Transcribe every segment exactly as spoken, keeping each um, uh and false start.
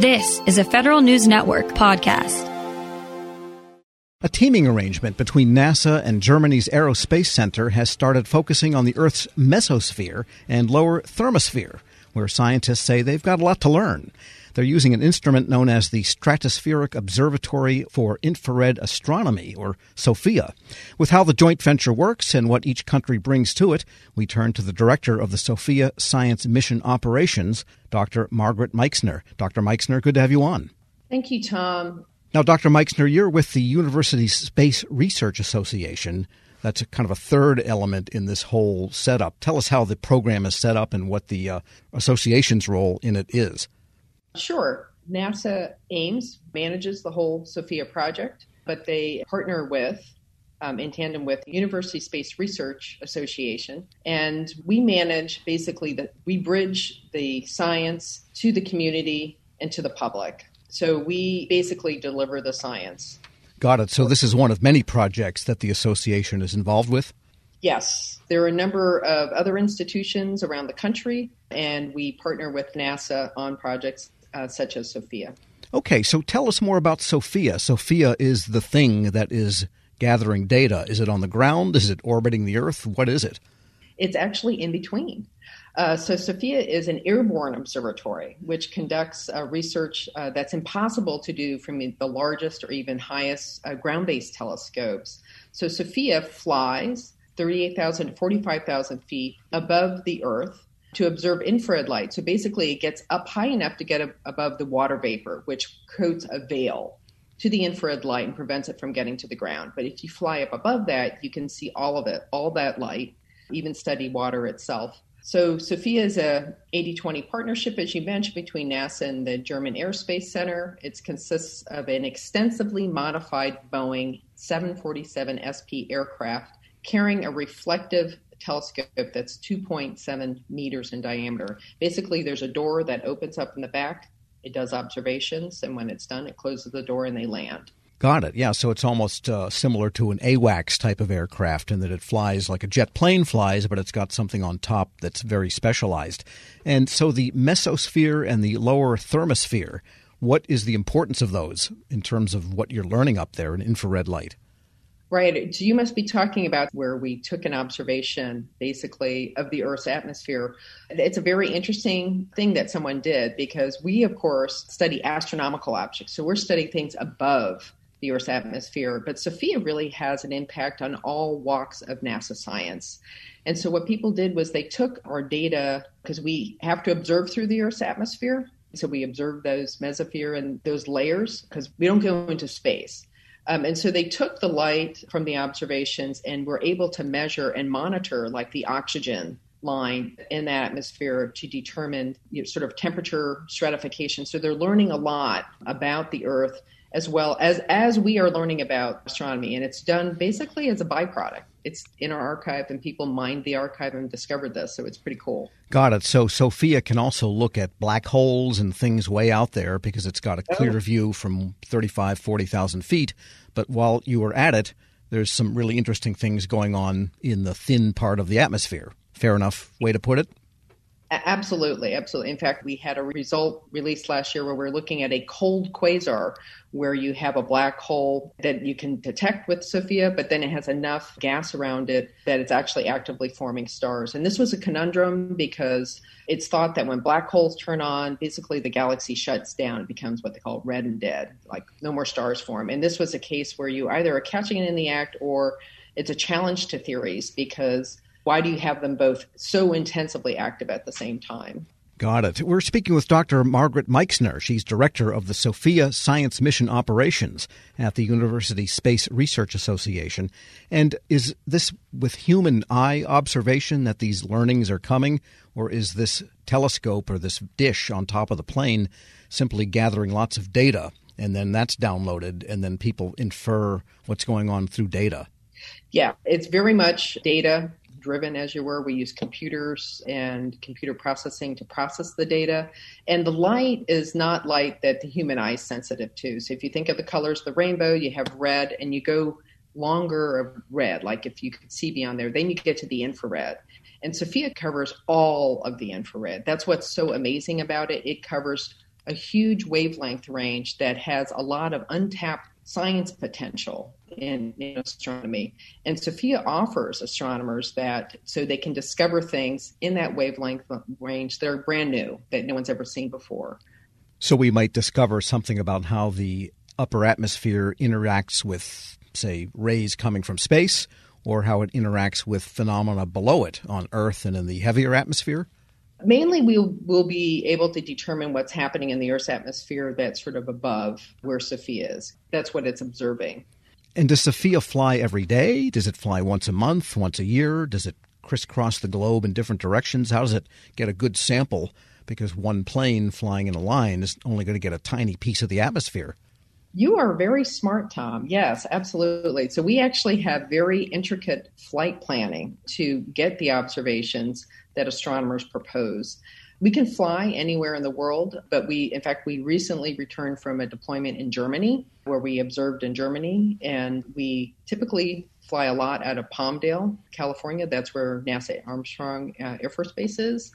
This is a Federal News Network podcast. A teaming arrangement between NASA and Germany's Aerospace Center has started focusing on the Earth's mesosphere and lower thermosphere, where scientists say they've got a lot to learn. They're using an instrument known as the Stratospheric Observatory for Infrared Astronomy, or SOFIA. With how the joint venture works and what each country brings to it, we turn to the director of the SOFIA Science Mission Operations, Doctor Margaret Meixner. Doctor Meixner, good to have you on. Thank you, Tom. Now, Doctor Meixner, you're with the University Space Research Association. That's a kind of a third element in this whole setup. Tell us how the program is set up and what the uh, association's role in it is. Sure. NASA Ames manages the whole SOFIA project, but they partner with, um, in tandem with, the University Space Research Association. And we manage basically that we bridge the science to the community and to the public. So we basically deliver the science. Got it. So this is one of many projects that the association is involved with? Yes. There are a number of other institutions around the country, and we partner with NASA on projects Uh, such as SOFIA. Okay, so tell us more about SOFIA. SOFIA is the thing that is gathering data. Is it on the ground? Is it orbiting the Earth? What is it? It's actually in between. Uh, so SOFIA is an airborne observatory, which conducts uh, research uh, that's impossible to do from the largest or even highest uh, ground-based telescopes. So SOFIA flies thirty-eight thousand to forty-five thousand feet above the Earth to observe infrared light. So basically it gets up high enough to get a, above the water vapor, which coats a veil to the infrared light and prevents it from getting to the ground. But if you fly up above that, you can see all of it, all that light, even study water itself. So SOFIA is a eighty-twenty partnership, as you mentioned, between NASA and the German Aerospace Center. It consists of an extensively modified Boeing seven forty-seven S P aircraft carrying a reflective telescope that's two point seven meters in diameter. Basically, there's a door that opens up in the back. It does observations, and when it's done, it closes the door and they land. Got it. Yeah, so it's almost uh, similar to an AWACS type of aircraft in that it flies like a jet plane flies, but it's got something on top that's very specialized. And so the mesosphere and the lower thermosphere, what is the importance of those in terms of what you're learning up there in infrared light? Right. So you must be talking about where we took an observation, basically, of the Earth's atmosphere. It's a very interesting thing that someone did because we, of course, study astronomical objects. So we're studying things above the Earth's atmosphere. But SOFIA really has an impact on all walks of NASA science. And so what people did was they took our data because we have to observe through the Earth's atmosphere. So we observe those mesosphere and those layers because we don't go into space. Um, and so they took the light from the observations and were able to measure and monitor like the oxygen line in the atmosphere to determine, you know, sort of temperature stratification. So they're learning a lot about the Earth as well as, as we are learning about astronomy. And it's done basically as a byproduct. It's in our archive and people mined the archive and discovered this. So it's pretty cool. Got it. So SOFIA can also look at black holes and things way out there because it's got a clear oh. view from thirty-five, forty thousand feet. But while you are at it, there's some really interesting things going on in the thin part of the atmosphere. Fair enough way to put it? Absolutely. Absolutely. In fact, we had a result released last year where we're looking at a cold quasar where you have a black hole that you can detect with SOFIA, but then it has enough gas around it that it's actually actively forming stars. And this was a conundrum because it's thought that when black holes turn on, basically the galaxy shuts down. It becomes what they call red and dead, like no more stars form. And this was a case where you either are catching it in the act or it's a challenge to theories because why do you have them both so intensively active at the same time? Got it. We're speaking with Doctor Margaret Meixner. She's director of the SOFIA Science Mission Operations at the University Space Research Association. And is this with human eye observation that these learnings are coming, or is this telescope or this dish on top of the plane simply gathering lots of data, and then that's downloaded, and then people infer what's going on through data? Yeah, it's very much data driven as you were. We use computers and computer processing to process the data. And the light is not light that the human eye is sensitive to. So if you think of the colors of the rainbow, you have red and you go longer of red, like if you could see beyond there, then you get to the infrared. And SOFIA covers all of the infrared. That's what's so amazing about it. It covers a huge wavelength range that has a lot of untapped science potential in, in astronomy. And SOFIA offers astronomers that so they can discover things in that wavelength range that are brand new, that no one's ever seen before. So we might discover something about how the upper atmosphere interacts with, say, rays coming from space, or how it interacts with phenomena below it on Earth and in the heavier atmosphere? Mainly we will be able to determine what's happening in the Earth's atmosphere that's sort of above where SOFIA is. That's what it's observing. And does SOFIA fly every day? Does it fly once a month, once a year? Does it crisscross the globe in different directions? How does it get a good sample? Because one plane flying in a line is only going to get a tiny piece of the atmosphere. You are very smart, Tom. Yes, absolutely. So we actually have very intricate flight planning to get the observations that astronomers propose. We can fly anywhere in the world, but we, in fact, we recently returned from a deployment in Germany where we observed in Germany, and we typically fly a lot out of Palmdale, California. That's where NASA Armstrong uh, Air Force Base is.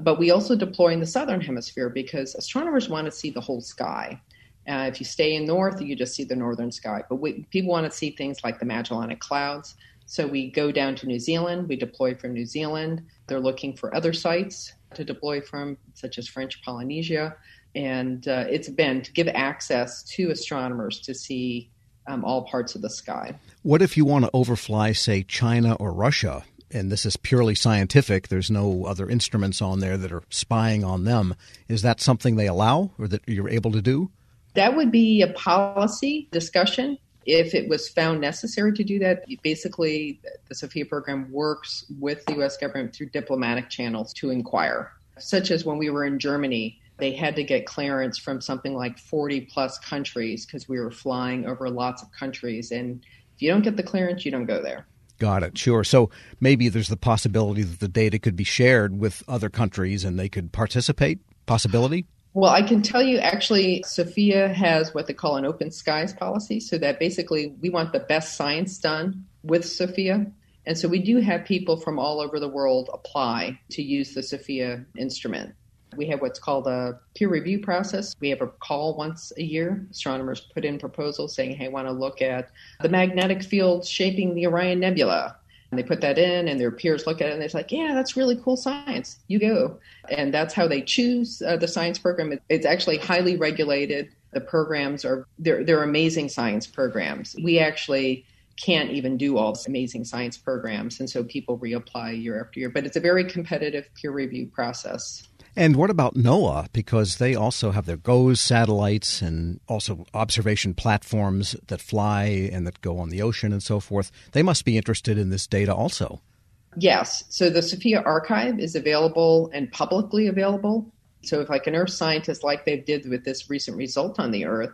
But we also deploy in the southern hemisphere because astronomers want to see the whole sky. Uh, if you stay in north, you just see the northern sky. But we, people want to see things like the Magellanic Clouds. So we go down to New Zealand. We deploy from New Zealand. They're looking for other sites to deploy from, such as French Polynesia. And uh, it's been to give access to astronomers to see um, all parts of the sky. What if you want to overfly, say, China or Russia? And this is purely scientific. There's no other instruments on there that are spying on them. Is that something they allow or that you're able to do? That would be a policy discussion if it was found necessary to do that. Basically, the SOFIA program works with the U S government through diplomatic channels to inquire, such as when we were in Germany, they had to get clearance from something like forty plus countries because we were flying over lots of countries. And if you don't get the clearance, you don't go there. Got it. Sure. So maybe there's the possibility that the data could be shared with other countries and they could participate. Possibility? Well, I can tell you, actually, SOFIA has what they call an open skies policy, so that basically we want the best science done with SOFIA. And so we do have people from all over the world apply to use the SOFIA instrument. We have what's called a peer review process. We have a call once a year. Astronomers put in proposals saying, hey, I want to look at the magnetic field shaping the Orion Nebula. And they put that in and their peers look at it and they're like, yeah, that's really cool science. You go. And that's how they choose uh, the science program. It's actually highly regulated. The programs are, they're, they're amazing science programs. We actually can't even do all these amazing science programs. And so people reapply year after year. But it's a very competitive peer review process. And what about NOAA? Because they also have their GOES satellites and also observation platforms that fly and that go on the ocean and so forth. They must be interested in this data also. Yes. So the SOFIA archive is available and publicly available. So if like an Earth scientist, like they did with this recent result on the Earth,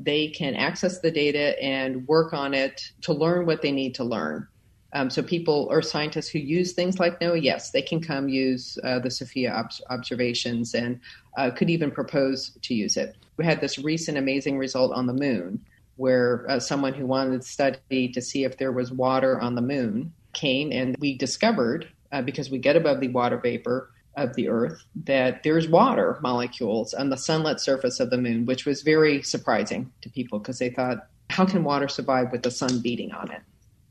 they can access the data and work on it to learn what they need to learn. Um, so people or scientists who use things like NOAA, yes, they can come use uh, the SOFIA ob- observations and uh, could even propose to use it. We had this recent amazing result on the moon where uh, someone who wanted to study to see if there was water on the moon came, and we discovered, uh, because we get above the water vapor of the Earth, that there's water molecules on the sunlit surface of the moon, which was very surprising to people because they thought, how can water survive with the sun beating on it?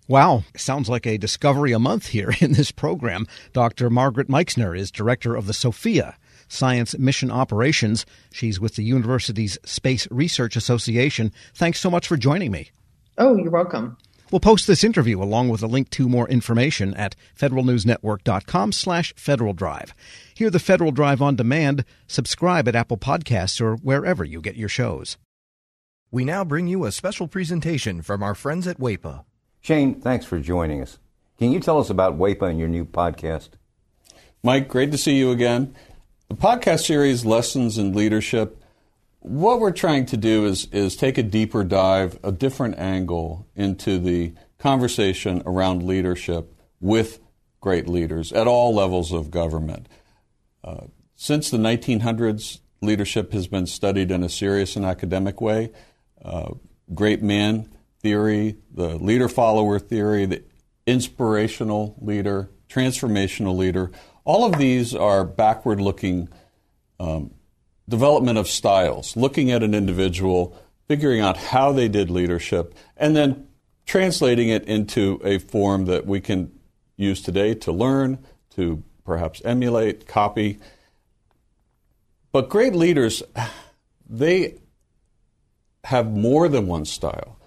Wow. Sounds like a discovery a month here in this program. Doctor Margaret Meixner is director of the SOFIA Science Mission Operations. She's with the university's Space Research Association. Thanks so much for joining me. Oh, you're welcome. We'll post this interview along with a link to more information at federalnewsnetwork.com slash Federal Drive. Hear the Federal Drive on demand. Subscribe at Apple Podcasts or wherever you get your shows. We now bring you a special presentation from our friends at WAPA. Shane, thanks for joining us. Can you tell us about WAPA and your new podcast? Mike, great to see you again. The podcast series, Lessons in Leadership, what we're trying to do is, is take a deeper dive, a different angle into the conversation around leadership with great leaders at all levels of government. Uh, since the nineteen hundreds, leadership has been studied in a serious and academic way. Uh, great man theory, the leader-follower theory, the inspirational leader, transformational leader, all of these are backward-looking um, development of styles, looking at an individual, figuring out how they did leadership, and then translating it into a form that we can use today to learn, to perhaps emulate, copy. But great leaders, they have more than one style.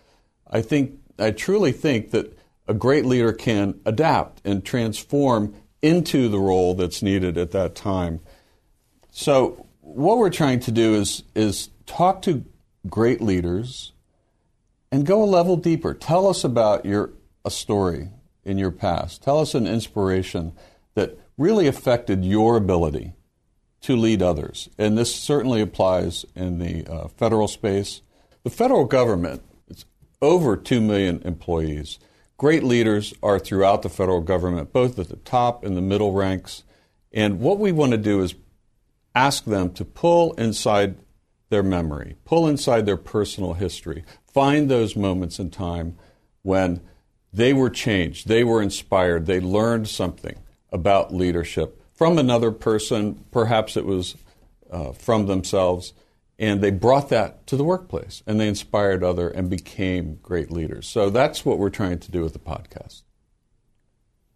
I think, I truly think that a great leader can adapt and transform into the role that's needed at that time. So what we're trying to do is is talk to great leaders and go a level deeper. Tell us about your a story in your past. Tell us an inspiration that really affected your ability to lead others. And this certainly applies in the uh, federal space. The federal government, it's over two million employees. Great leaders are throughout the federal government, both at the top and the middle ranks. And what we want to do is ask them to pull inside their memory, pull inside their personal history, find those moments in time when they were changed, they were inspired, they learned something about leadership from another person, perhaps it was uh, from themselves, and they brought that to the workplace, and they inspired other and became great leaders. So that's what we're trying to do with the podcast.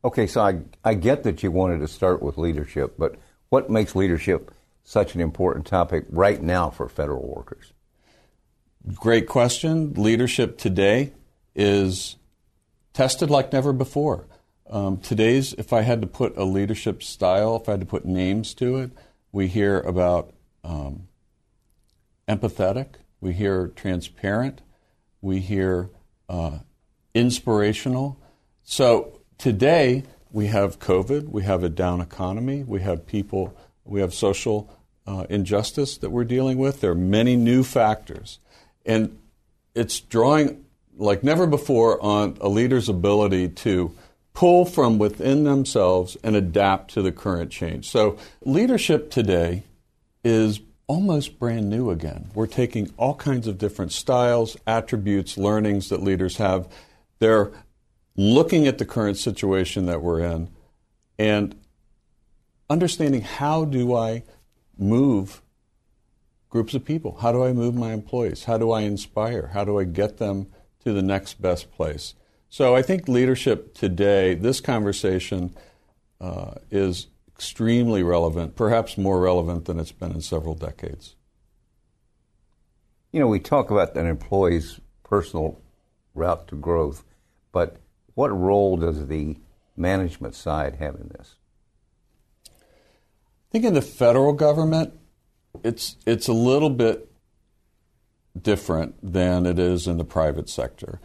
Okay, so I, I get that you wanted to start with leadership, but what makes leadership such an important topic right now for federal workers? Great question. Leadership today is tested like never before. Um, today's, if I had to put a leadership style, if I had to put names to it, we hear about um, empathetic, we hear transparent, we hear uh, inspirational. So today we have COVID, we have a down economy, we have people, we have social uh, injustice that we're dealing with. There are many new factors. And it's drawing like never before on a leader's ability to pull from within themselves and adapt to the current change. So leadership today is almost brand new again. We're taking all kinds of different styles, attributes, learnings that leaders have. They're looking at the current situation that we're in and understanding, how do I move groups of people? How do I move my employees? How do I inspire? How do I get them to the next best place? So I think leadership today, this conversation uh, is extremely relevant, perhaps more relevant than it's been in several decades. You know, we talk about an employee's personal route to growth, but what role does the management side have in this? I think in the federal government, it's it's a little bit different than it is in the private sector.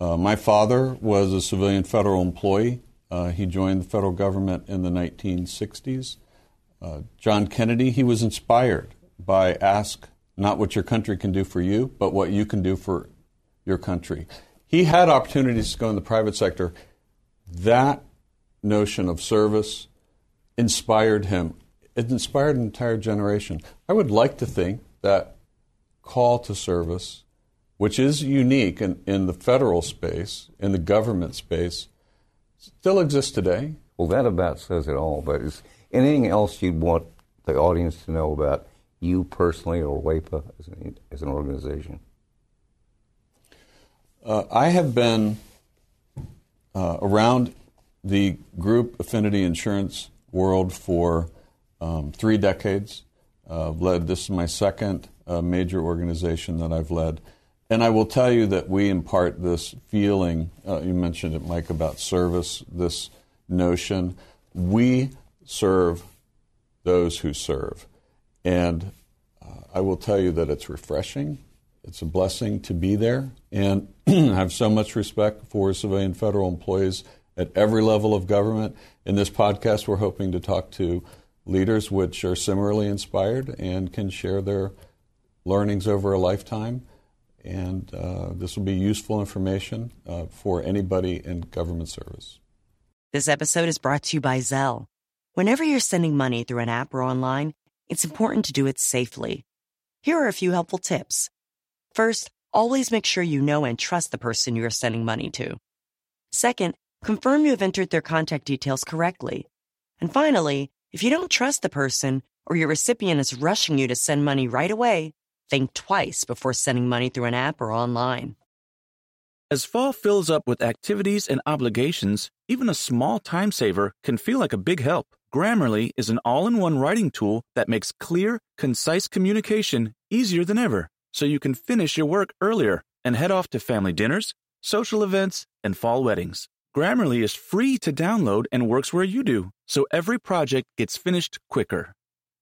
Uh, my father was a civilian federal employee. Uh, he joined the federal government in the nineteen sixties. Uh, John Kennedy, he was inspired by ask not what your country can do for you, but what you can do for your country. He had opportunities to go in the private sector. That notion of service inspired him. It inspired an entire generation. I would like to think that call to service, which is unique in, in the federal space, in the government space, still exists today. Well, that about says it all, but is anything else you'd want the audience to know about you personally or WAPA as an, as an organization? Uh, I have been uh, around the group affinity insurance world for um, three decades. Uh, led, this is my second uh, major organization that I've led. And I will tell you that we impart this feeling, uh, you mentioned it, Mike, about service, this notion. We serve those who serve. And uh, I will tell you that it's refreshing. It's a blessing to be there. And I have so much respect for civilian federal employees at every level of government. In this podcast, we're hoping to talk to leaders which are similarly inspired and can share their learnings over a lifetime. And uh, this will be useful information uh, for anybody in government service. This episode is brought to you by Zelle. Whenever you're sending money through an app or online, it's important to do it safely. Here are a few helpful tips. First, always make sure you know and trust the person you are sending money to. Second, confirm you have entered their contact details correctly. And finally, if you don't trust the person or your recipient is rushing you to send money right away, think twice before sending money through an app or online. As fall fills up with activities and obligations, even a small time saver can feel like a big help. Grammarly is an all-in-one writing tool that makes clear, concise communication easier than ever, so you can finish your work earlier and head off to family dinners, social events, and fall weddings. Grammarly is free to download and works where you do, so every project gets finished quicker.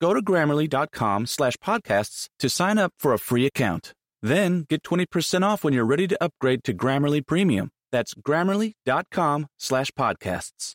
Go to grammarly.com slash podcasts to sign up for a free account. Then get twenty percent off when you're ready to upgrade to Grammarly Premium. That's grammarly.com slash podcasts.